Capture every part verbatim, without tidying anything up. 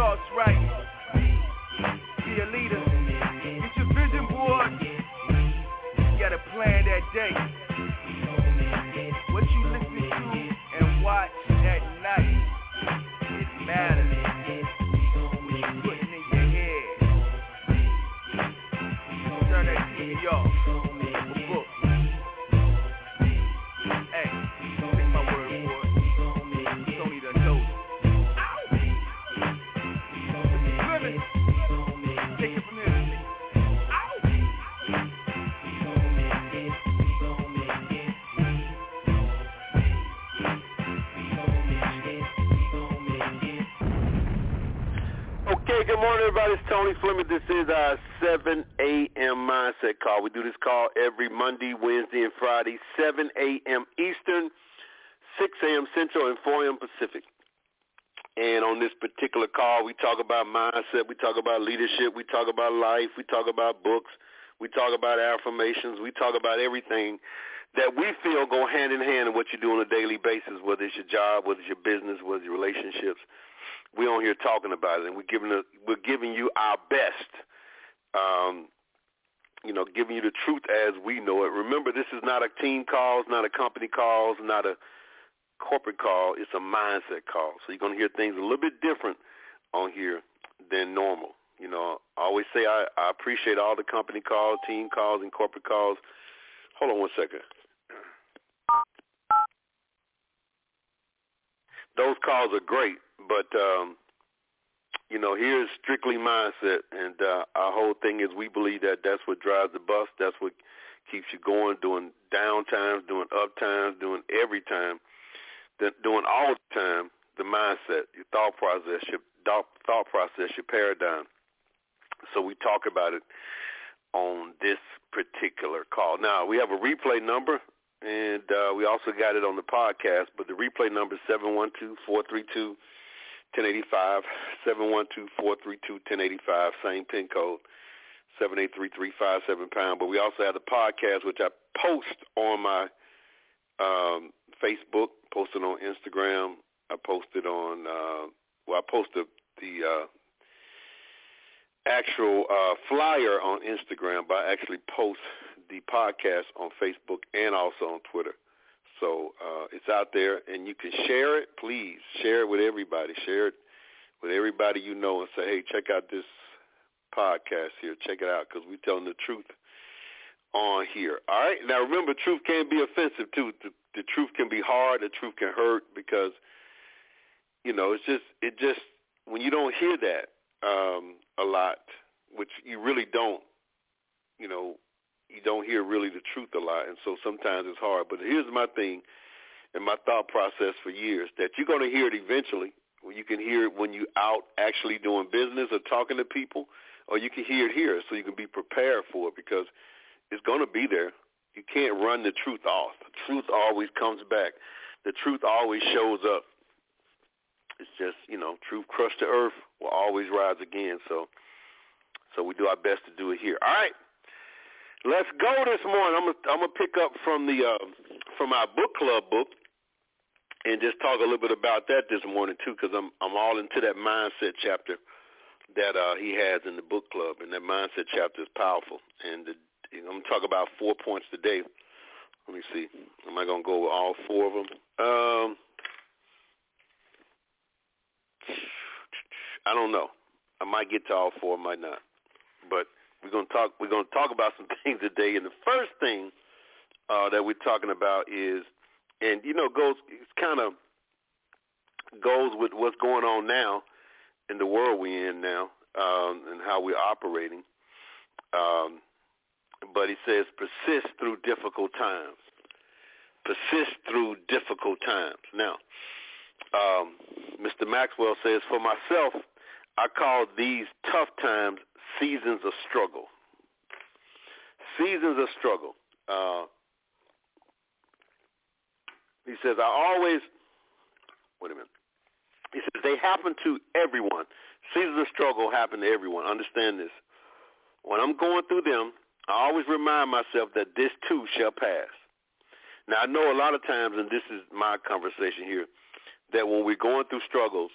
thoughts right. Be a leader. Get your vision board. You gotta plan that day. What you listen to and watch at night, it matters. What you putting in your head. Turn that T V off. A book. Hey, take my word for it. Tony done told you. What you feeling? Take it from here. Okay, good morning, everybody. It's Tony Fleming. This is our seven a.m. Mindset Call. We do this call every Monday, Wednesday, and Friday, seven a.m. Eastern, six a.m. Central, and four a.m. Pacific. And on this particular call, we talk about mindset, we talk about leadership, we talk about life, we talk about books, we talk about affirmations, we talk about everything that we feel go hand in hand in what you do on a daily basis, whether it's your job, whether it's your business, whether it's your relationships. We're on here talking about it, and we're giving, a, we're giving you our best, um, you know, giving you the truth as we know it. Remember, this is not a team call, it's not a company call, it's not a corporate call, it's a mindset call. So you're going to hear things a little bit different on here than normal. You know, I always say I, I appreciate all the company calls, team calls, and corporate calls. Hold on one second. Those calls are great, but, um, you know, here's strictly mindset, and uh, our whole thing is we believe that that's what drives the bus, that's what keeps you going, doing down times, doing up times, doing every time. Doing all the time, the mindset, your thought process, your thought process, your paradigm. So we talk about it on this particular call. Now, we have a replay number, and uh, we also got it on the podcast, but the replay number is seven one two, four three two, one zero eight five, seven one two, four three two, one zero eight five, same pin code, seven eight three three five seven pound. But we also have the podcast, which I post on my um, Facebook, posted on Instagram. I posted on, uh, well, I posted the uh, actual uh, flyer on Instagram, but I actually post the podcast on Facebook and also on Twitter. So uh, it's out there, and you can share it. Please share it with everybody. Share it with everybody you know and say, hey, check out this podcast here. Check it out, because we're telling the truth on here. All right? Now, remember, truth can be offensive, too. The, the truth can be hard. The truth can hurt because, you know, it's just, it just, when you don't hear that um, a lot, which you really don't, you know, you don't hear really the truth a lot. And so sometimes it's hard. But here's my thing and my thought process for years, that you're going to hear it eventually. Well, you can hear it when you out actually doing business or talking to people, or you can hear it here so you can be prepared for it, because it's going to be there. You can't run the truth off. The truth always comes back. The truth always shows up. It's just, you know, truth crushed to earth will always rise again. So so we do our best to do it here. All right. Let's go this morning. I'm gonna, I'm going to pick up from the uh, from our book club book and just talk a little bit about that this morning, too, because I'm, I'm all into that mindset chapter that uh, he has in the book club, and that mindset chapter is powerful. And the I'm going to talk about four points today. Let me see. Am I going to go with all four of them? Um, I don't know. I might get to all four, I might not. But we're going to talk. We're going to talk about some things today. And the first thing uh, that we're talking about is, and you know, goes it's kind of goes with what's going on now in the world we're in now, um, and how we're operating. Um, But he says, persist through difficult times. Persist through difficult times. Now, um, Mister Maxwell says, for myself, I call these tough times seasons of struggle. Seasons of struggle. Uh, he says, I always, wait a minute. He says, they happen to everyone. Seasons of struggle happen to everyone. Understand this. When I'm going through them, I always remind myself that this too shall pass. Now, I know a lot of times, and this is my conversation here, that when we're going through struggles,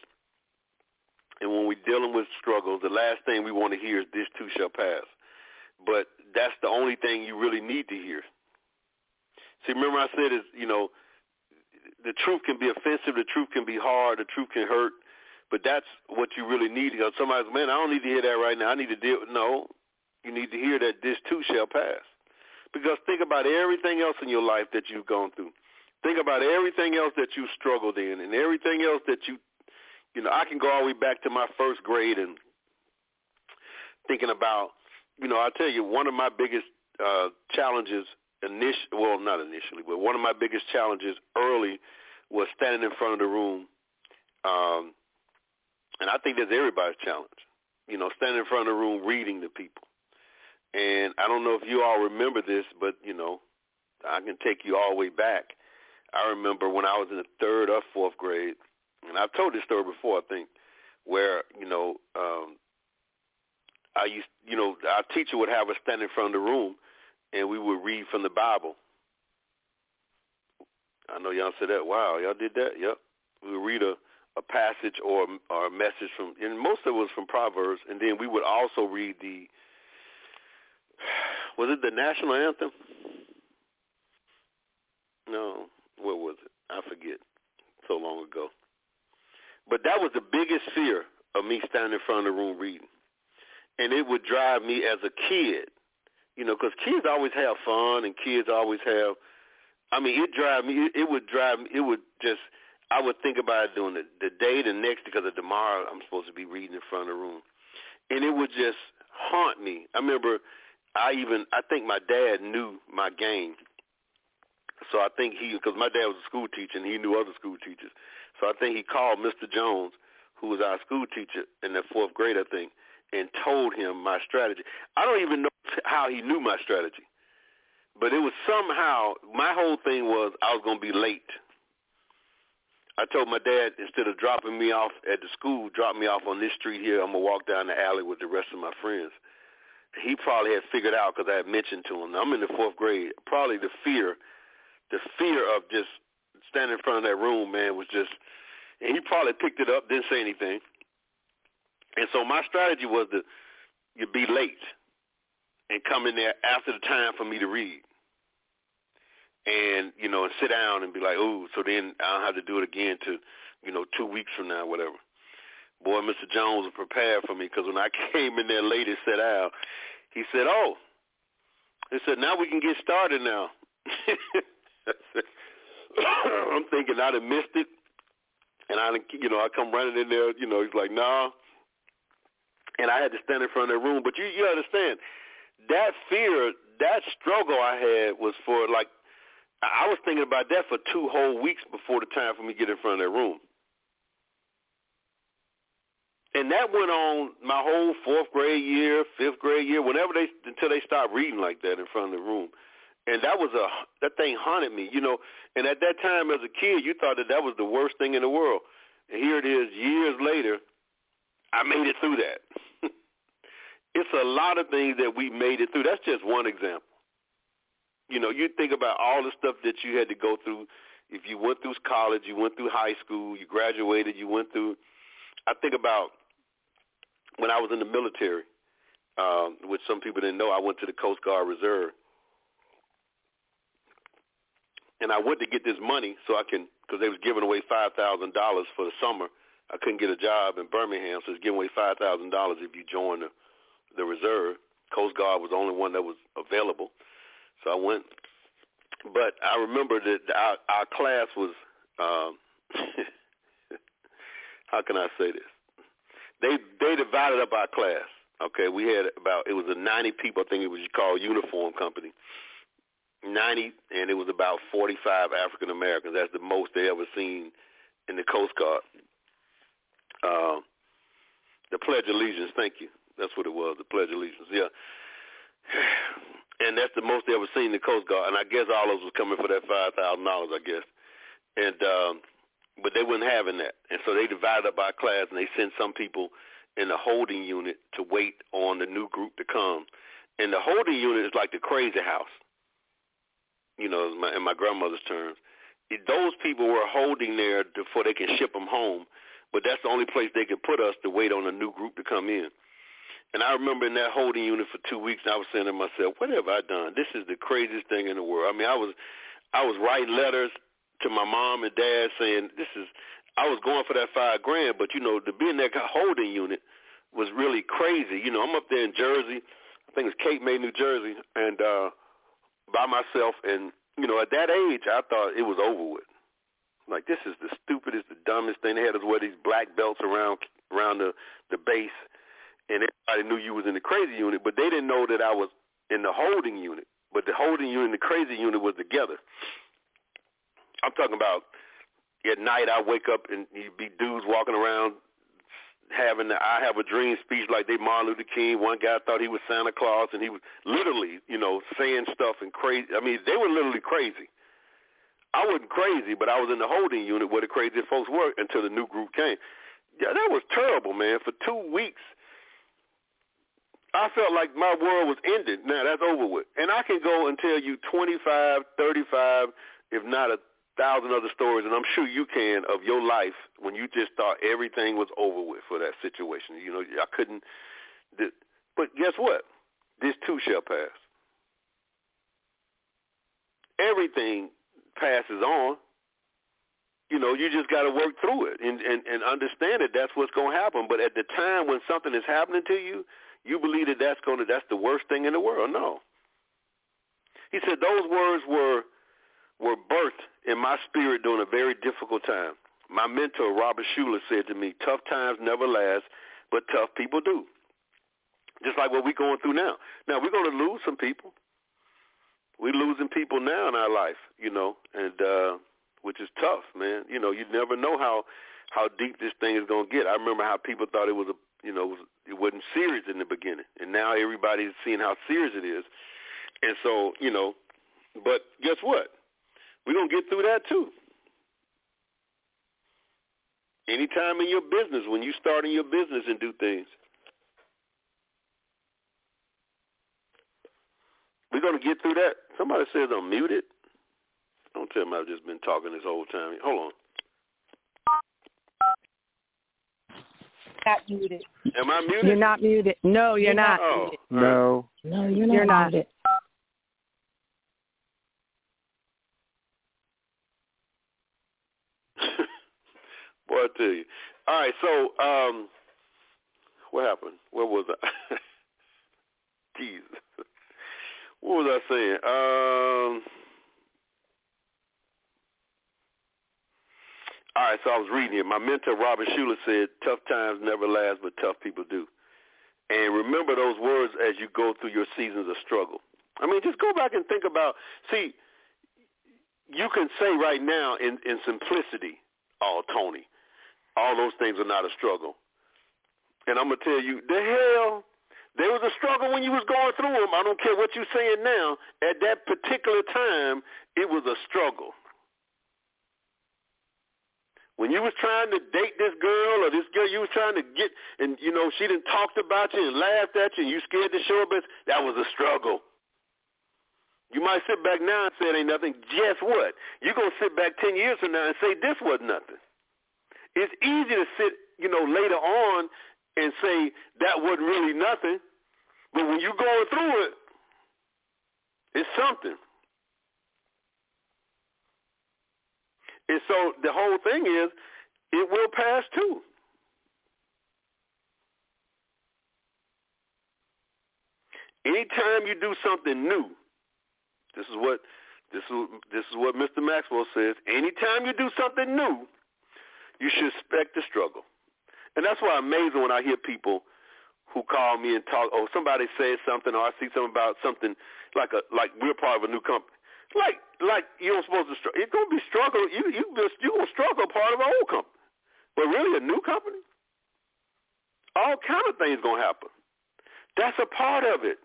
And when we're dealing with struggles, the last thing we want to hear is this too shall pass. But that's the only thing you really need to hear. See, remember I said, is, you know, the truth can be offensive, the truth can be hard, the truth can hurt, but that's what you really need. You know, somebody's, man, I don't need to hear that right now. I need to deal. No, you need to hear that this too shall pass. Because think about everything else in your life that you've gone through. Think about everything else that you struggled in and everything else that you, you know, I can go all the way back to my first grade and thinking about, you know, I'll tell you, one of my biggest uh, challenges initially, well, not initially, but one of my biggest challenges early was standing in front of the room. Um, and I think that's everybody's challenge, you know, standing in front of the room, reading to people. And I don't know if you all remember this, but, you know, I can take you all the way back. I remember when I was in the third or fourth grade, and I've told this story before, I think, where, you know, um, I used, you know, our teacher would have us stand in front of the room, and we would read from the Bible. I know y'all said that. Wow, y'all did that? Yep. We would read a, a passage or, or a message from, and most of it was from Proverbs, and then we would also read the, was it the national anthem? No, what was it? I forget. So long ago. But that was the biggest fear of me standing in front of the room reading. And it would drive me as a kid, you know, because kids always have fun and kids always have, I mean, it drive me, it would drive me, it would just, I would think about it doing the, the day, the next, because of tomorrow I'm supposed to be reading in front of the room. And it would just haunt me. I remember I even, I think my dad knew my game. So I think he, because my dad was a school teacher and he knew other school teachers. So I think he called Mister Jones, who was our school teacher in the fourth grade, I think, and told him my strategy. I don't even know how he knew my strategy. But it was somehow, my whole thing was I was going to be late. I told my dad, instead of dropping me off at the school, drop me off on this street here. I'm going to walk down the alley with the rest of my friends. He probably had figured out because I had mentioned to him. I'm in the fourth grade. Probably the fear, the fear of just standing in front of that room, man, was just, and he probably picked it up, didn't say anything. And so my strategy was to you be late and come in there after the time for me to read and, you know, and sit down and be like, ooh, so then I don't have to do it again to, you know, two weeks from now, whatever. Boy, Mister Jones was prepared for me because when I came in there late and sat down, he said, oh, he said, now we can get started now. I'm thinking I'd have missed it. And I, you know, I come running in there, you know, he's like, nah. And I had to stand in front of that room. But you, you understand, that fear, that struggle I had was for, like, I was thinking about that for two whole weeks before the time for me to get in front of that room. And that went on my whole fourth grade year, fifth grade year, whenever they, until they stopped reading like that in front of the room. And that was a, that thing haunted me, you know. And at that time as a kid, you thought that that was the worst thing in the world. And here it is years later. I made it through that. It's a lot of things that we made it through. That's just one example. You know, you think about all the stuff that you had to go through. If you went through college, you went through high school, you graduated, you went through. I think about when I was in the military, um, which some people didn't know, I went to the Coast Guard Reserve. And I went to get this money so I can, because they was giving away five thousand dollars for the summer. I couldn't get a job in Birmingham, so it's giving away five thousand dollars if you join the, the reserve. Coast Guard was the only one that was available, so I went. But I remember that our, our class was, um, how can I say this? They they divided up our class, okay? We had about, it was a ninety people, I think it was called Uniform Company, ninety, and it was about forty-five African Americans. That's the most they ever seen in the Coast Guard. Uh, the Pledge of Allegiance, thank you. That's what it was, the Pledge of Allegiance, yeah. And that's the most they ever seen in the Coast Guard. And I guess all those was coming for that five thousand dollars, I guess. And um, but they weren't having that. And so they divided up our class, and they sent some people in the holding unit to wait on the new group to come. And the holding unit is like the crazy house, you know, in my, in my grandmother's terms. Those people were holding there before they can ship them home. But that's the only place they could put us to wait on a new group to come in. And I remember in that holding unit for two weeks, and I was saying to myself, what have I done? This is the craziest thing in the world. I mean, I was I was writing letters to my mom and dad saying, this is, I was going for that five grand, but, you know, to be in that holding unit was really crazy. You know, I'm up there in Jersey. I think it was Cape May, New Jersey, and uh, by myself. And, you know, at that age, I thought it was over with. Like, this is the stupidest, the dumbest thing. They had us wear these black belts around around the, the base, and everybody knew you was in the crazy unit, but they didn't know that I was in the holding unit. But the holding unit and the crazy unit was together. I'm talking about at night I wake up and you'd be dudes walking around having the I Have a Dream speech like they Martin Luther King. One guy thought he was Santa Claus, and he was literally, you know, saying stuff and crazy. I mean, they were literally crazy. I wasn't crazy, but I was in the holding unit where the crazy folks were until the new group came. Yeah, that was terrible, man. For two weeks, I felt like my world was ended. Now, that's over with. And I can go and tell you twenty-five, thirty-five, if not a thousand other stories, and I'm sure you can, of your life when you just thought everything was over with for that situation. You know, I couldn't. But guess what? This too shall pass. Everything passes on. You know, you just got to work through it and, and, and understand that that's what's going to happen. But at the time when something is happening to you, you believe that that's going to, that's the worst thing in the world. No. He said those words were were birthed in my spirit during a very difficult time. My mentor, Robert Schuller, said to me, tough times never last, but tough people do. Just like what we're going through now. Now, we're going to lose some people. We're losing people now in our life, you know, and uh, which is tough, man. You know, you never know how, how deep this thing is going to get. I remember how people thought it was, a, you know, it wasn't serious in the beginning, and now everybody's seeing how serious it is. And so, you know, but guess what? We're going to get through that too. Anytime in your business, when you start in your business and do things, we're going to get through that. Somebody says I'm muted. Don't tell me I've just been talking this whole time. Hold on. Not muted. Am I muted? You're not muted. No, you're, you're not. not. Oh, no. No, you're not. You're not. Muted. Boy, I tell you. All right, so um, what happened? Where was I? Jesus. What was I saying? Um, all right, so I was reading it. My mentor, Robert Schuller, said, tough times never last, but tough people do. And remember those words as you go through your seasons of struggle. I mean, just go back and think about, see, you can say right now in, in simplicity, oh, Tony, all those things are not a struggle. And I'm going to tell you, the hell... There was a struggle when you was going through them. I don't care what you're saying now. At that particular time, it was a struggle. When you was trying to date this girl or this girl you was trying to get, and, you know, she didn't talk about you and laughed at you and you scared to show up, that was a struggle. You might sit back now and say it ain't nothing. Guess what? You're going to sit back ten years from now and say this was nothing. It's easy to sit, you know, later on and say that wasn't really nothing, but when you're going through it, it's something. And so the whole thing is, it will pass too. Anytime you do something new, this is what this is this is what Mister Maxwell says. Anytime you do something new, you should expect the struggle. And that's why I'm amazed when I hear people who call me and talk, or somebody says something, or I see something about something, like a like we're part of a new company. Like like you're supposed to struggle. It's going to be struggle. You, you just, you're going to struggle part of an old company. But really, a new company? All kind of things going to happen. That's a part of it.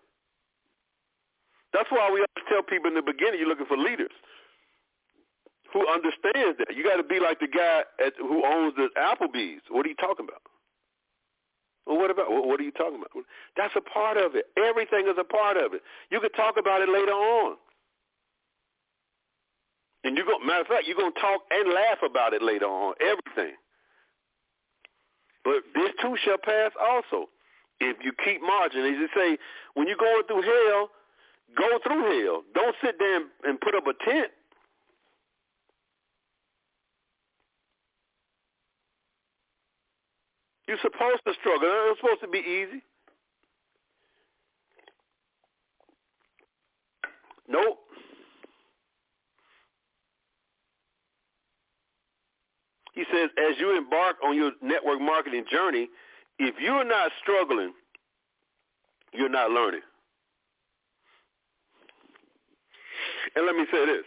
That's why we always tell people in the beginning, you're looking for leaders who understands that. You got to be like the guy at, who owns the Applebee's. What are you talking about? Well, what about? What are you talking about? That's a part of it. Everything is a part of it. You could talk about it later on. And you go, matter of fact, you're going to talk and laugh about it later on, everything. too shall pass also, if you keep marching. As you say, when you're going through hell, go through hell. Don't sit there and, and put up a tent. You're supposed to struggle. It's supposed to be easy. Nope. He says, as you embark on your network marketing journey, if you're not struggling, you're not learning. And let me say this.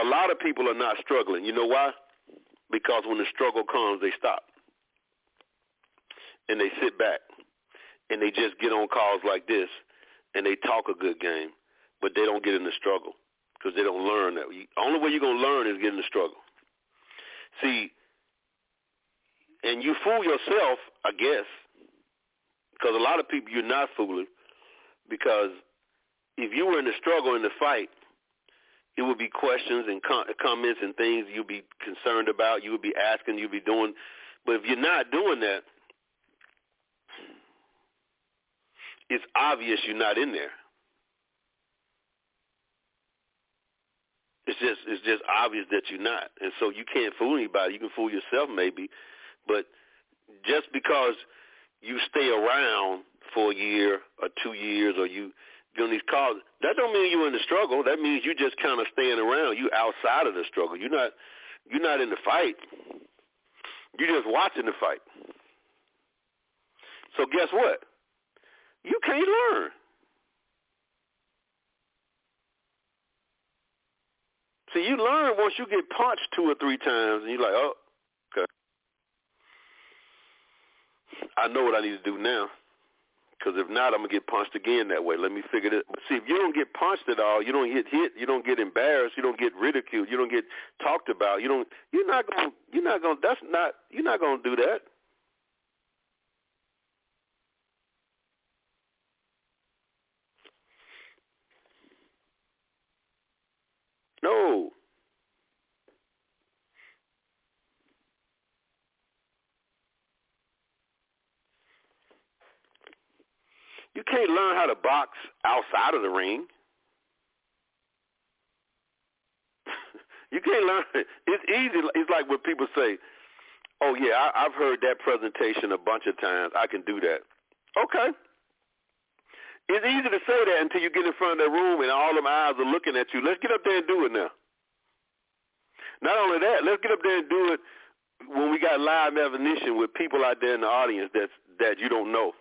A lot of people are not struggling. You know why? Because when the struggle comes, they stop. And they sit back. And they just get on calls like this. And they talk a good game. But they don't get in the struggle. Because they don't learn that. The only way you're going to learn is get in the struggle. See, and you fool yourself, I guess, because a lot of people you're not fooling, because if you were in the struggle, in the fight, it would be questions and com- comments and things you'd be concerned about, you would be asking, you'd be doing. But if you're not doing that, it's obvious you're not in there. It's just it's just obvious that you're not. And so you can't fool anybody. You can fool yourself maybe. But just because you stay around for a year or two years or you doing these calls, that don't mean you're in the struggle. That means you just kind of staying around. You outside of the struggle. You're not, you're not in the fight. You're just watching the fight. So guess what? You can't learn. See, you learn once you get punched two or three times, and you're like, oh, okay. I know what I need to do now, because if not, I'm going to get punched again that way. Let me figure this. But see, if you don't get punched at all, you don't get hit, you don't get embarrassed, you don't get ridiculed, you don't get talked about, you don't, you're not going to, you're not going to, that's not, you're not going to do that. No. You can't learn how to box outside of the ring. You can't learn. It's easy. It's like when people say, oh, yeah, I, I've heard that presentation a bunch of times. I can do that. Okay. It's easy to say that until you get in front of that room and all them eyes are looking at you. Let's get up there and do it now. Not only that, let's get up there and do it when we got live ammunition with people out there in the audience that's, that you don't know.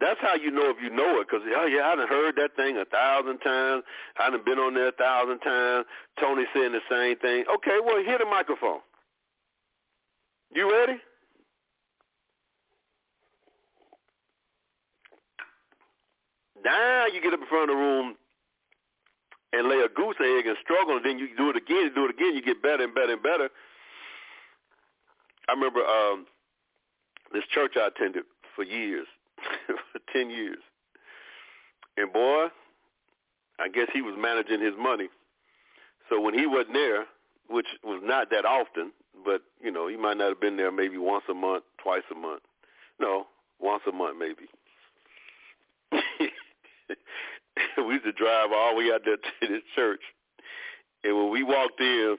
That's how you know if you know it, because, oh, yeah, I done heard that thing a thousand times. I done been on there a thousand times. Tony saying the same thing. Okay, well, hear the microphone. You ready? Now you get up in front of the room and lay a goose egg and struggle, and then you do it again and do it again. You get better and better and better. I remember um, this church I attended for years, for ten years. And, boy, I guess he was managing his money. So when he wasn't there, which was not that often, but, you know, he might not have been there maybe once a month, twice a month. No, once a month maybe. We used to drive all the way out there to this church. And when we walked in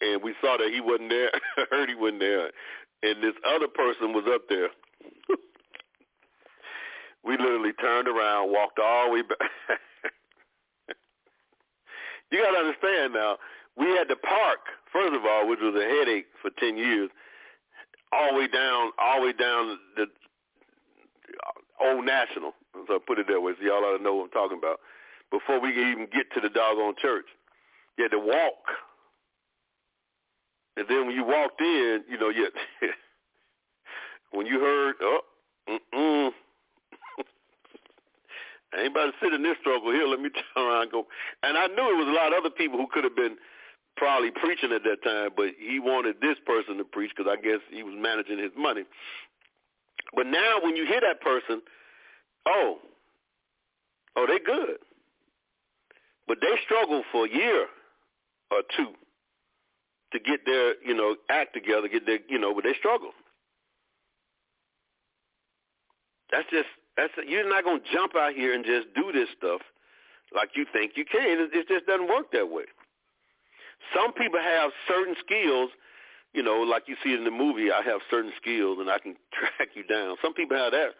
and we saw that he wasn't there, I heard he wasn't there, and this other person was up there, we literally turned around, walked all the way back. You got to understand now, we had to park, first of all, which was a headache for ten years, all the way down, all the way down the Old National. So I put it that way, so y'all ought to know what I'm talking about. Before we could even get to the doggone church, you had to walk. And then when you walked in, you know, you had, when you heard, oh, mm-mm, I ain't about to sit in this struggle here, let me turn around and go. And I knew it was a lot of other people who could have been probably preaching at that time, but he wanted this person to preach because I guess he was managing his money. But now when you hear that person, oh, oh, they good. But they struggled for a year or two to get their, you know, act together, get their, you know, but they struggle. That's just, that's you're not going to jump out here and just do this stuff like you think you can. It, it just doesn't work that way. Some people have certain skills, you know, like you see in the movie, I have certain skills and I can track you down. Some people have that,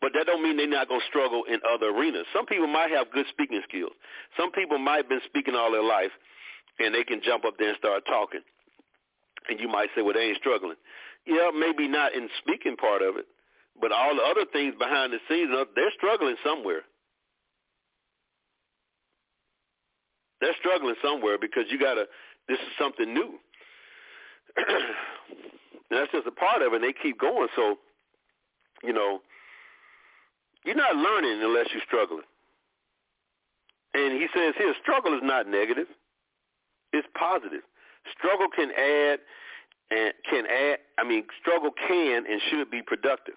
but that don't mean they're not going to struggle in other arenas. Some people might have good speaking skills. Some people might have been speaking all their life, and they can jump up there and start talking. And you might say, well, they ain't struggling. Yeah, maybe not in speaking part of it, but all the other things behind the scenes, they're struggling somewhere. They're struggling somewhere because you got to, this is something new. That's just a part of it, and they keep going. So, you know, you're not learning unless you're struggling. And he says here, struggle is not negative. It's positive. Struggle can add, and can add, I mean, struggle can and should be productive.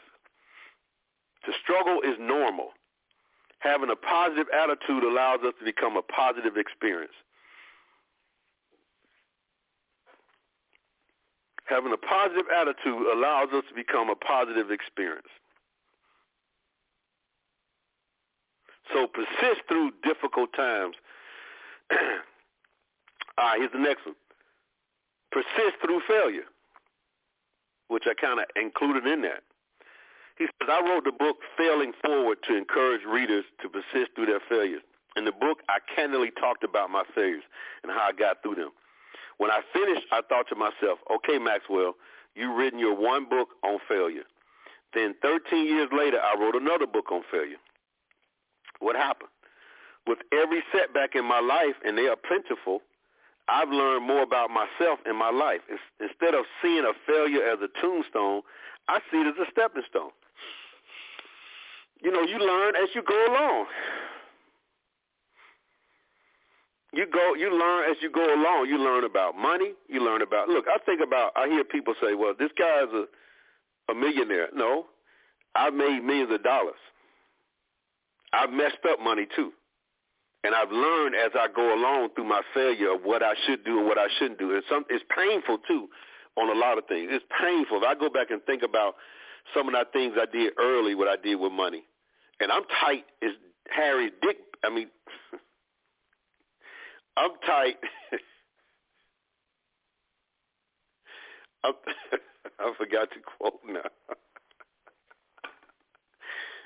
To struggle is normal. Having a positive attitude allows us to become a positive experience. Having a positive attitude allows us to become a positive experience. So persist through difficult times. All right, here's the next one. Persist through failure, which I kind of included in that. He says, I wrote the book Failing Forward to encourage readers to persist through their failures. In the book, I candidly talked about my failures and how I got through them. When I finished, I thought to myself, okay, Maxwell, you've written your one book on failure. Then thirteen years later, I wrote another book on failure. What happened? With every setback in my life, and they are plentiful, I've learned more about myself in my life. Instead of seeing a failure as a tombstone, I see it as a stepping stone. You know, you learn as you go along. You go, you learn as you go along. You learn about money. You learn about, look, I think about, I hear people say, well, this guy's a, a millionaire. No, I've made millions of dollars. I've messed up money too. And I've learned as I go along through my failure of what I should do and what I shouldn't do. It's, some, it's painful, too, on a lot of things. It's painful. If I go back and think about some of the things I did early, what I did with money, and I'm tight as Harry's dick. I mean, I'm tight. I'm, I forgot to quote now.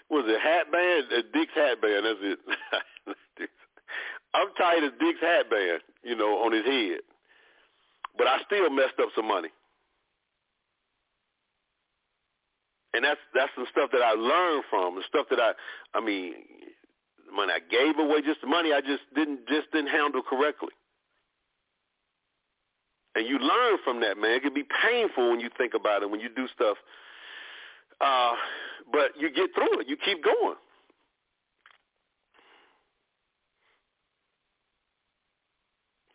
Was it Hatband? Dick's Hatband, that's it. I'm tight as Dick's hatband, you know, on his head. But I still messed up some money. And that's that's some stuff that I learned from, the stuff that I, I mean, the money I gave away, just the money I just didn't just didn't handle correctly. And you learn from that, man. It can be painful when you think about it, when you do stuff. Uh, but you get through it. You keep going.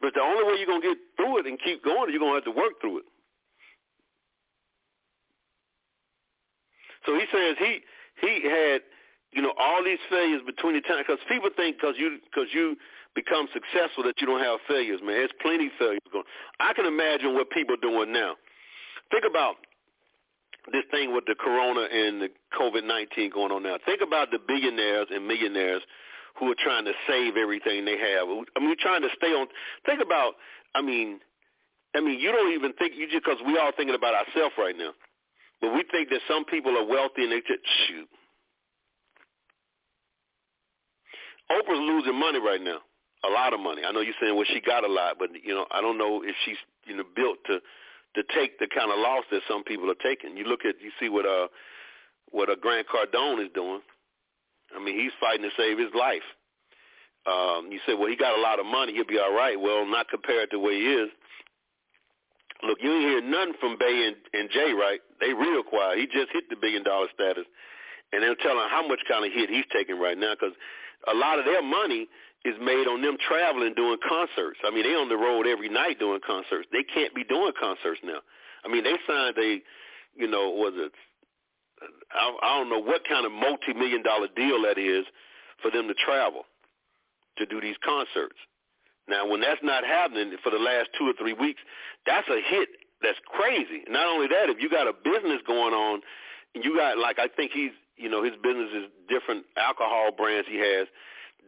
But the only way you're going to get through it and keep going is you're going to have to work through it. So he says he he had, you know, all these failures between the time, because people think because you, because you become successful that you don't have failures, man. There's plenty of failures going. I can imagine what people are doing now. Think about this thing with the corona and the covid nineteen going on now. Think about the billionaires and millionaires who are trying to save everything they have. I mean, we're trying to stay on. Think about, I mean, I mean, you don't even think, you just, because we all thinking about ourselves right now. But we think that some people are wealthy and they just, shoot. Oprah's losing money right now, a lot of money. I know you're saying, well, she got a lot, but, you know, I don't know if she's, you know, built to to take the kind of loss that some people are taking. You look at, you see what uh, what uh, Grant Cardone is doing. I mean, he's fighting to save his life. Um, you say, well, he got a lot of money. He'll be all right. Well, not compared to where he is. Look, you ain't hear nothing from Bay and, and Jay, right? They real quiet. He just hit the billion-dollar status, and they're telling how much kind of hit he's taking right now because a lot of their money is made on them traveling, doing concerts. I mean, they on the road every night doing concerts. They can't be doing concerts now. I mean, they signed a, you know, was it? I, I don't know what kind of multi-million dollar deal that is for them to travel to do these concerts. Now, when that's not happening for the last two or three weeks, that's a hit that's crazy. Not only that, if you got a business going on, you got, like, I think he's, you know, his business is different alcohol brands he has.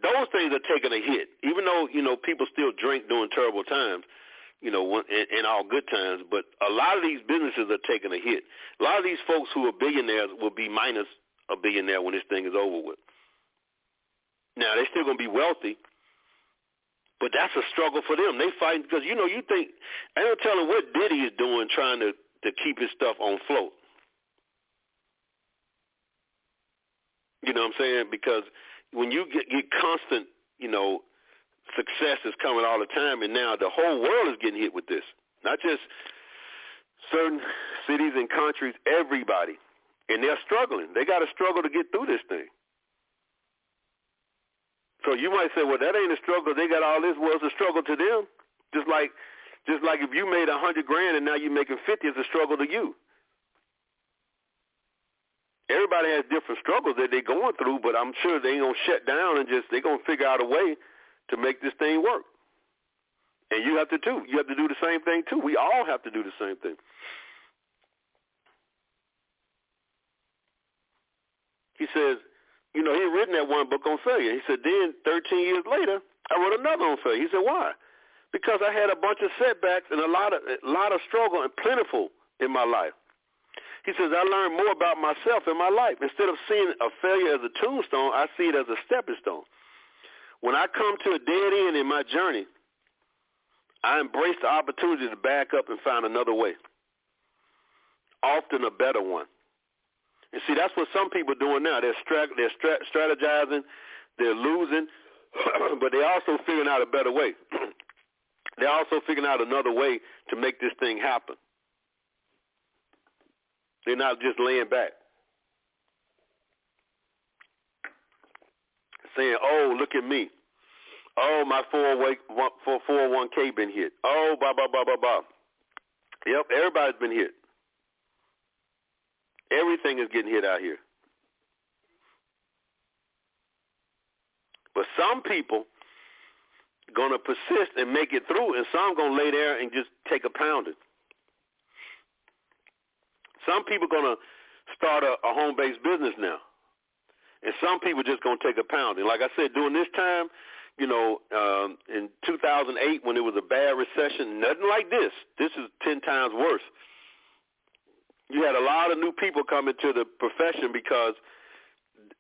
Those things are taking a hit, even though, you know, people still drink during terrible times, you know, in, in all good times. But a lot of these businesses are taking a hit. A lot of these folks who are billionaires will be minus a billionaire when this thing is over with. Now, they're still going to be wealthy, but that's a struggle for them. They fight because, you know, you think, I don't tell them what Diddy is doing trying to, to keep his stuff on float. You know what I'm saying? Because when you get, get constant, you know, success is coming all the time, and now the whole world is getting hit with this. Not just certain cities and countries, everybody. And they're struggling. They got to struggle to get through this thing. So you might say, well, that ain't a struggle. They got all this. Well, it's a struggle to them. Just like, just like if you made a hundred grand and now you're making fifty, it's a struggle to you. Everybody has different struggles that they're going through, but I'm sure they ain't going to shut down and just, they're going to figure out a way to make this thing work. And you have to too. You have to do the same thing too. We all have to do the same thing. He says, you know, he had written that one book on failure. He said, then thirteen years later, I wrote another on failure. He said, why? Because I had a bunch of setbacks and a lot of, a lot of struggle and plentiful in my life. He says, I learned more about myself in my life. Instead of seeing a failure as a tombstone, I see it as a stepping stone. When I come to a dead end in my journey, I embrace the opportunity to back up and find another way, often a better one. And see, that's what some people are doing now. They're, stra- they're stra- strategizing, they're losing, but they're also figuring out a better way. They're also figuring out another way to make this thing happen. They're not just laying back, saying, oh, look at me. Oh, my four oh one k been hit. Oh, blah, blah, blah, blah, blah. Yep, everybody's been hit. Everything is getting hit out here. But some people are going to persist and make it through, and some going to lay there and just take a pounding. Some people are going to start a, a home-based business now, and some people are just going to take a pounding. Like I said, during this time, you know, um, in two thousand eight when it was a bad recession, nothing like this. This is ten times worse. You had a lot of new people coming to the profession because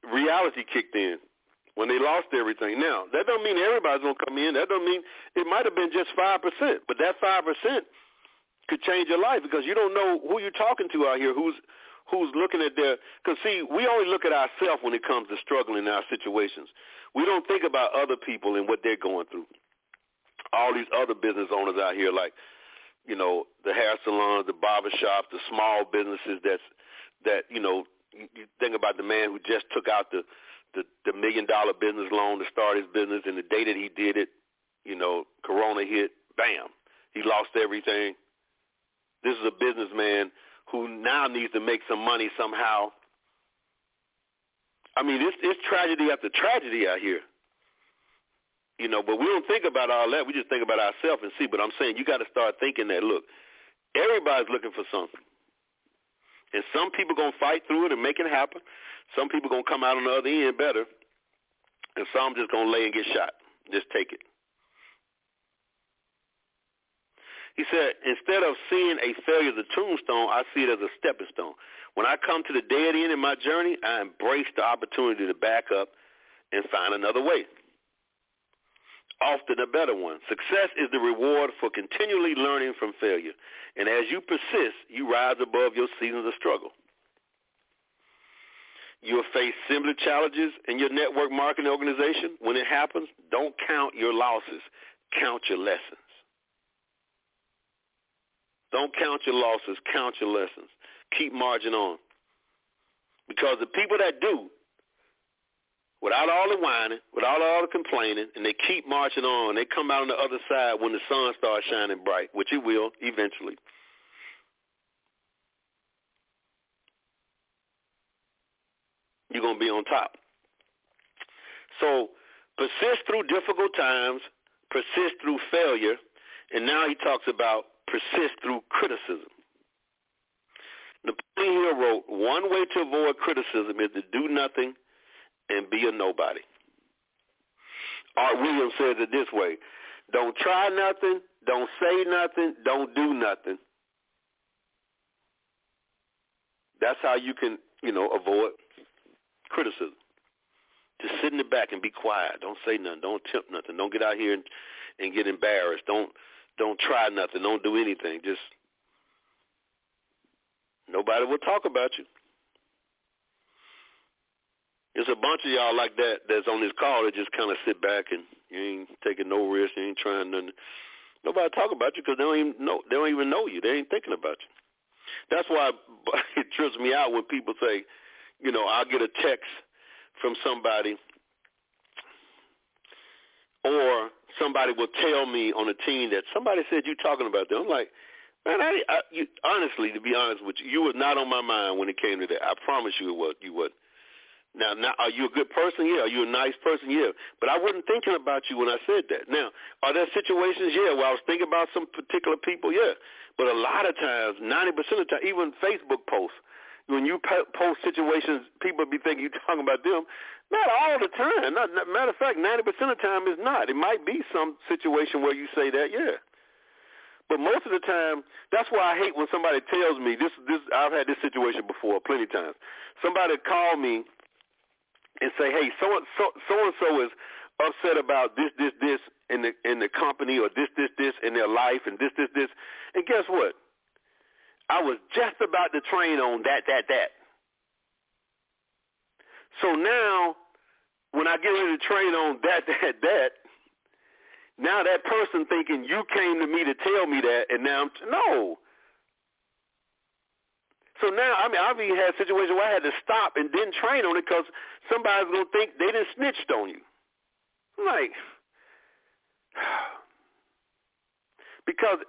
reality kicked in when they lost everything. Now, that don't mean everybody's going to come in. That don't mean it might have been just five percent, but that five percent could change your life because you don't know who you're talking to out here, who's who's looking at their – because, see, we only look at ourselves when it comes to struggling in our situations. We don't think about other people and what they're going through. All these other business owners out here like – you know, the hair salons, the barber shops, the small businesses that's, that, you know, you think about the man who just took out the, the, the million-dollar business loan to start his business, and the day that he did it, you know, Corona hit, bam, he lost everything. This is a businessman who now needs to make some money somehow. I mean, it's, it's tragedy after tragedy out here. You know, but we don't think about all that. We just think about ourselves and see. But I'm saying you got to start thinking that, look, everybody's looking for something. And some people going to fight through it and make it happen. Some people going to come out on the other end better. And some just going to lay and get shot. Just take it. He said, instead of seeing a failure as a tombstone, I see it as a stepping stone. When I come to the dead end in my journey, I embrace the opportunity to back up and find another way. Often a better one. Success is the reward for continually learning from failure. And as you persist, you rise above your seasons of struggle. You'll face similar challenges in your network marketing organization. When it happens, don't count your losses. Count your lessons. Don't count your losses. Count your lessons. Keep margin on. Because the people that do, without all the whining, without all the complaining, and they keep marching on. They come out on the other side when the sun starts shining bright, which it will eventually. You're going to be on top. So persist through difficult times, persist through failure, and now he talks about persist through criticism. Napoleon Hill wrote, one way to avoid criticism is to do nothing and be a nobody. Art Williams says it this way, don't try nothing, don't say nothing, don't do nothing. That's how you can, you know, avoid criticism. Just sit in the back and be quiet. Don't say nothing. Don't attempt nothing. Don't get out here and, and get embarrassed. Don't don't try nothing. Don't do anything. Just nobody will talk about you. There's a bunch of y'all like that that's on this call that just kind of sit back and you ain't taking no risk. You ain't trying nothing. Nobody talk about you because they don't even know. They don't even know you. They ain't thinking about you. That's why it trips me out when people say, you know, I'll get a text from somebody or somebody will tell me on a team that somebody said you talking about them. I'm like, man, I, I, you, honestly, to be honest with you, you were not on my mind when it came to that. I promise you it was, you wasn't. Now, now, are you a good person? Yeah. Are you a nice person? Yeah. But I wasn't thinking about you when I said that. Now, are there situations? Yeah, where I was thinking about some particular people? Yeah. But a lot of times, ninety percent of the time, even Facebook posts, when you post situations, people be thinking you're talking about them. Not all the time. Not, not, matter of fact, ninety percent of the time it's not. It might be some situation where you say that, yeah. But most of the time, that's why I hate when somebody tells me, this. This I've had this situation before plenty of times. Somebody call me and say, hey, so, so, so-and-so is upset about this, this, this in the in the company or this, this, this in their life and this, this, this. And guess what? I was just about to train on that, that, that. So now when I get ready to train on that, that, that, now that person thinking you came to me to tell me that and now I'm t- no. So now, I mean, I've even had situations where I had to stop and didn't train on it because somebody's going to think they done snitched on you. I'm like, because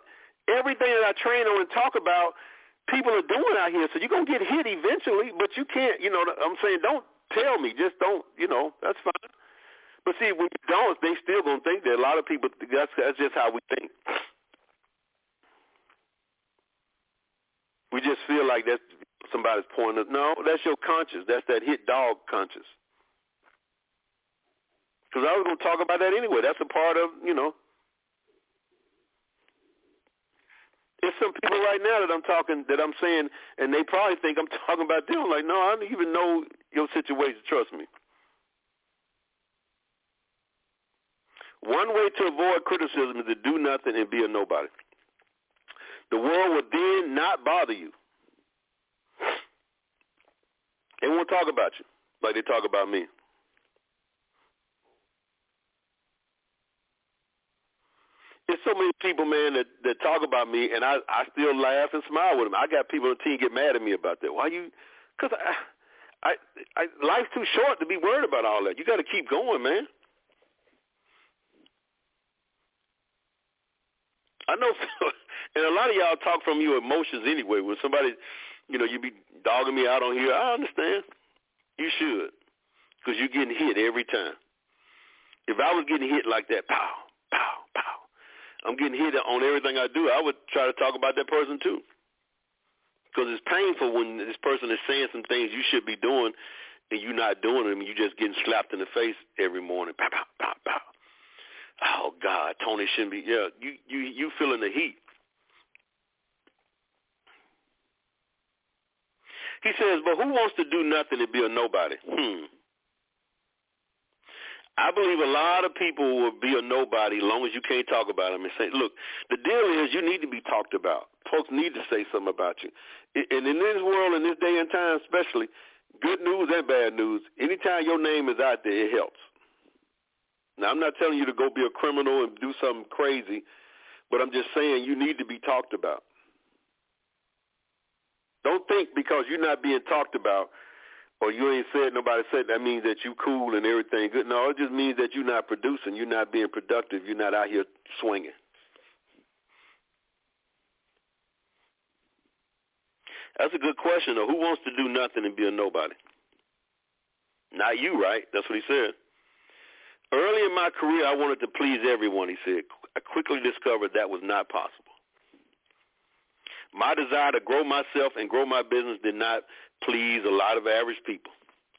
everything that I train on and talk about, people are doing out here. So you're going to get hit eventually, but you can't, you know, I'm saying don't tell me. Just don't, you know, that's fine. But see, when you don't, they still going to think that a lot of people, that's, that's just how we think. We just feel like that's somebody's pointing us. No, that's your conscience. That's that hit dog conscience. Because I was going to talk about that anyway. That's a part of, you know. There's some people right now that I'm talking, that I'm saying, and they probably think I'm talking about them. Like, no, I don't even know your situation. Trust me. One way to avoid criticism is to do nothing and be a nobody. The world will then not bother you. They won't talk about you like they talk about me. There's so many people, man, that, that talk about me, and I, I still laugh and smile with them. I got people on the team get mad at me about that. Why you? Because I, I, I, life's too short to be worried about all that. You got to keep going, man. I know, and a lot of y'all talk from your emotions anyway. When somebody, you know, you be dogging me out on here, I understand. You should, because you're getting hit every time. If I was getting hit like that, pow, pow, pow, I'm getting hit on everything I do, I would try to talk about that person too. Because it's painful when this person is saying some things you should be doing and you're not doing them. You're just getting slapped in the face every morning, pow, pow, pow, pow. Oh, God, Tony shouldn't be, yeah, you, you, you feeling the heat. He says, but who wants to do nothing and be a nobody? Hmm. I believe a lot of people will be a nobody as long as you can't talk about them and say, look, the deal is you need to be talked about. Folks need to say something about you. And in this world, in this day and time especially, good news and bad news, anytime your name is out there, it helps. Now, I'm not telling you to go be a criminal and do something crazy, but I'm just saying you need to be talked about. Don't think because you're not being talked about or you ain't said, nobody said, that means that you cool and everything good. No, it just means that you're not producing. You're not being productive. You're not out here swinging. That's a good question, though. Who wants to do nothing and be a nobody? Not you, right? That's what he said. Early in my career, I wanted to please everyone, he said. I quickly discovered that was not possible. My desire to grow myself and grow my business did not please a lot of average people.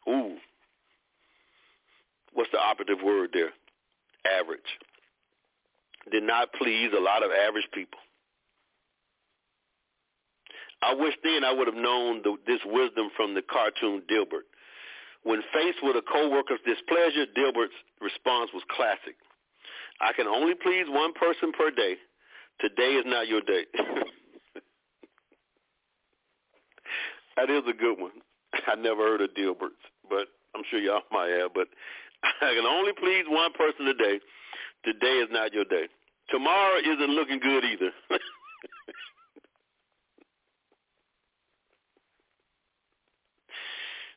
Ooh. What's the operative word there? Average. Did not please a lot of average people. I wish then I would have known the, this wisdom from the cartoon Dilbert. When faced with a co-worker's displeasure, Dilbert's response was classic. I can only please one person per day. Today is not your day. That is a good one. I never heard of Dilbert's, but I'm sure y'all might have. But I can only please one person today. Today is not your day. Tomorrow isn't looking good either.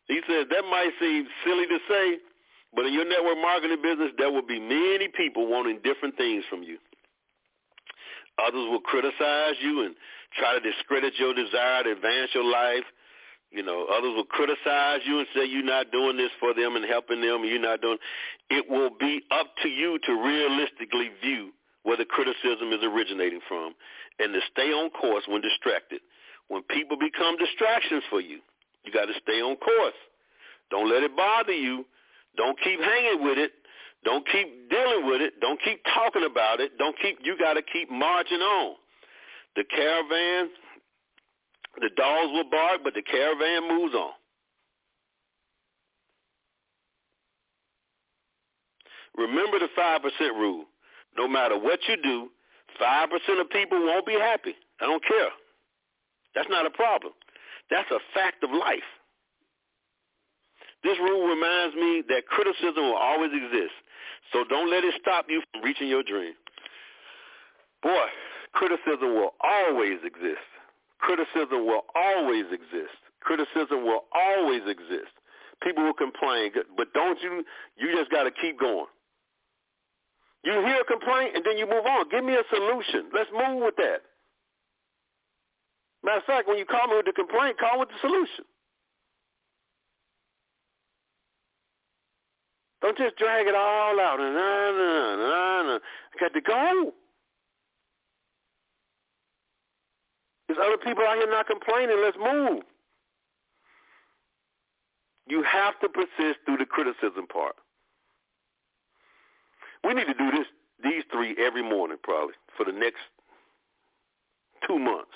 He says, that might seem silly to say, but in your network marketing business, there will be many people wanting different things from you. Others will criticize you and try to discredit your desire to advance your life. You know, others will criticize you and say you're not doing this for them and helping them. You're not doing it. Will be up to you to realistically view where the criticism is originating from and to stay on course when distracted. When people become distractions for you, you got to stay on course. Don't let it bother you. Don't keep hanging with it. Don't keep dealing with it. Don't keep talking about it. Don't keep. You got to keep marching on. The caravan, the dogs will bark, but the caravan moves on. Remember the five percent rule. No matter what you do, five percent of people won't be happy. I don't care. That's not a problem. That's a fact of life. This rule reminds me that criticism will always exist, so don't let it stop you from reaching your dream. Boy, criticism will always exist. Criticism will always exist. Criticism will always exist. People will complain, but don't you, you just got to keep going. You hear a complaint, and then you move on. Give me a solution. Let's move with that. Matter of fact, when you call me with the complaint, call with the solution. Don't just drag it all out. Nah, nah, nah, nah. I got to go. There's other people out here not complaining. Let's move. You have to persist through the criticism part. We need to do this, these three every morning probably for the next two months.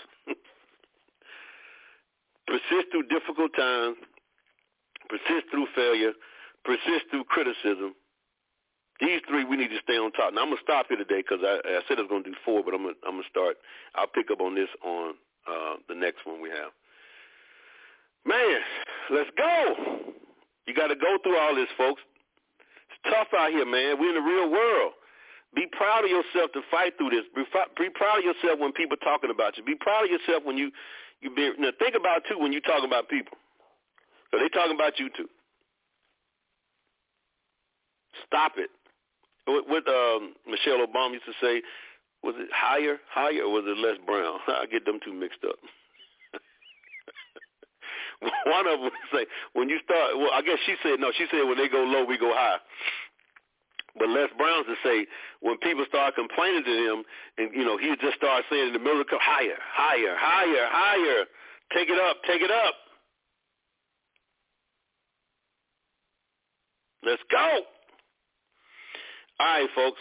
Persist through difficult times, persist through failure, persist through criticism. These three we need to stay on top. Now, I'm going to stop here today because I, I said I was going to do four, but I'm going to start. I'll pick up on this on uh, the next one we have. Man, let's go. You got to go through all this, folks. It's tough out here, man. We're in the real world. Be proud of yourself to fight through this. Be, be proud of yourself when people are talking about you. Be proud of yourself when you, you be, now think about too when you talk about people. So they talking about you too. Stop it. What, what um, Michelle Obama used to say, was it higher, higher, or was it Les Brown? I get them two mixed up. One of them say when you start. Well, I guess she said no. She said when they go low, we go high. But Les Brown's to say, when people start complaining to him, and, you know, he just starts saying in the middle of the cup, higher, higher, higher, higher. Take it up, take it up. Let's go. All right, folks.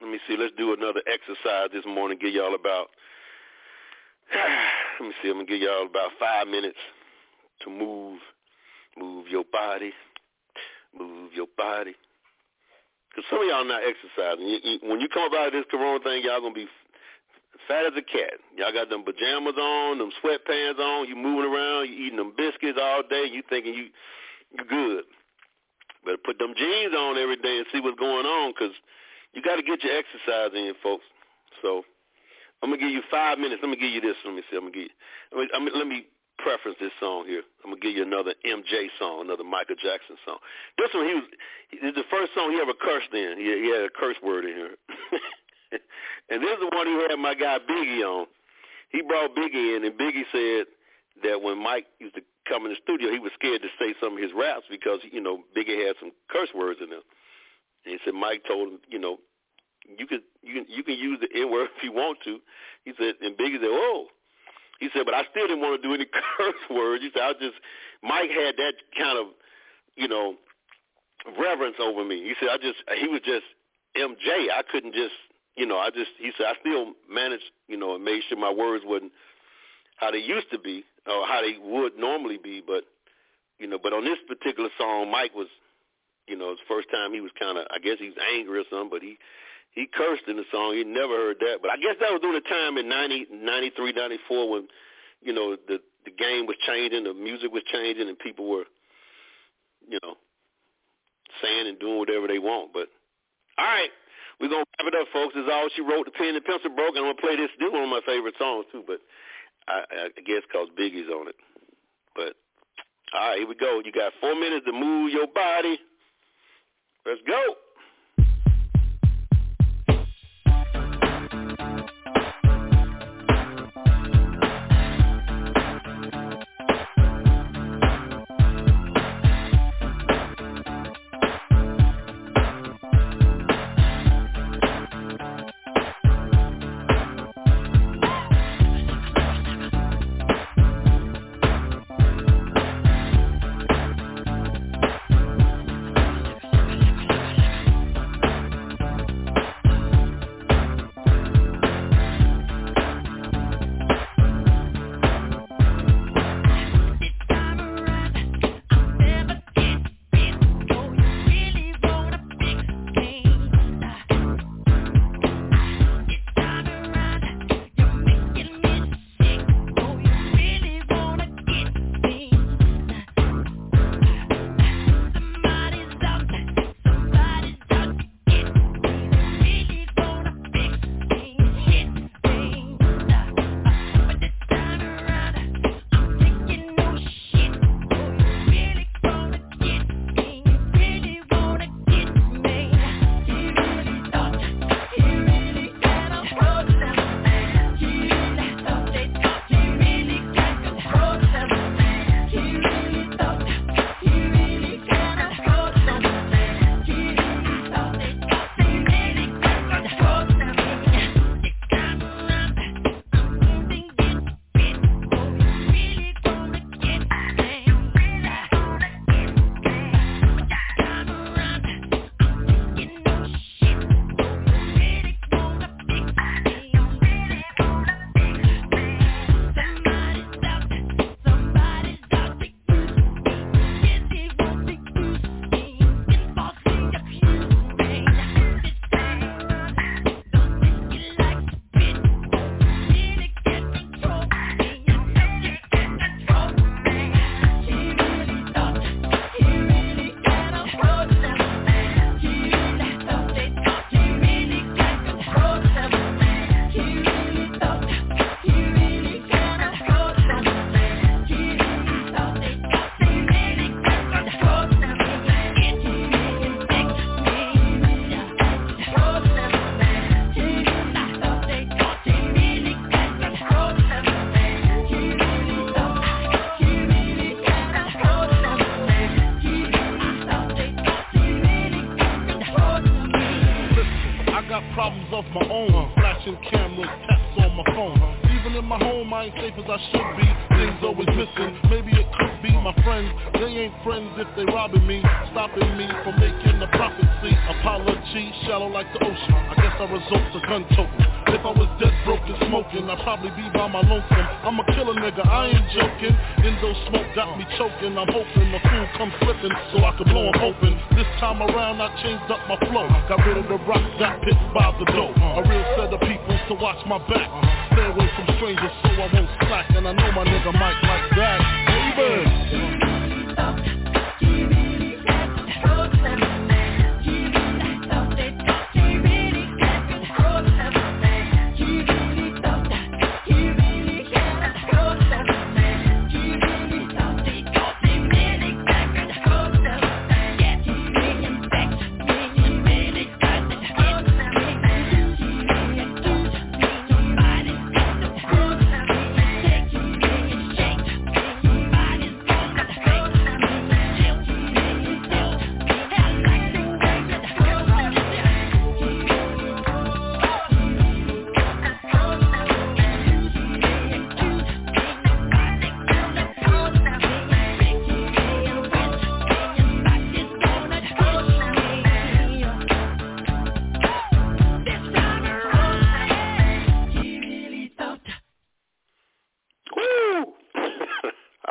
Let me see. Let's do another exercise this morning. Give y'all about, let me see. I'm going to give y'all about five minutes to move. Move your body. Move your body. Because some of y'all not exercising. You, you, when you come up out of this corona thing, y'all going to be fat as a cat. Y'all got them pajamas on, them sweatpants on. You moving around. You eating them biscuits all day. You thinking you you good. Better put them jeans on every day and see what's going on because you got to get your exercise in, folks. So I'm going to give you five minutes. Let me give you this. Let me see. I'm gonna give you, I'm gonna, I'm gonna, let me preference this song here. I'm going to give you another M J song, another Michael Jackson song. This one, he was, this is the first song he ever cursed in. He, he had a curse word in here. And this is the one he had my guy Biggie on. He brought Biggie in, and Biggie said that when Mike used to come in the studio, he was scared to say some of his raps because, you know, Biggie had some curse words in them. He said Mike told him, you know, you could you can you can use the N word if you want to. He said, and Biggie said, oh. He said, but I still didn't want to do any curse words. He said, I just, Mike had that kind of, you know, reverence over me. He said, I just, he was just M J. I couldn't just, you know, I just, he said, I still managed, you know, and made sure my words wasn't how they used to be or how they would normally be. But, you know, but on this particular song, Mike was, you know, his first time he was kind of, I guess he was angry or something, but he, he cursed in the song. He never heard that. But I guess that was during the time in ninety, ninety-three, ninety-four when, you know, the, the game was changing, the music was changing, and people were, you know, saying and doing whatever they want. But, all right, we're going to wrap it up, folks. It's All She Wrote, The Pen and Pencil Broke, and I'm going to play this. This is one of my favorite songs, too, but I, I guess because Biggie's on it. But, all right, here we go. You got four minutes to move your body. Let's go.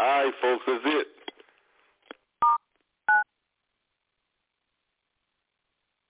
All right, folks, that's it.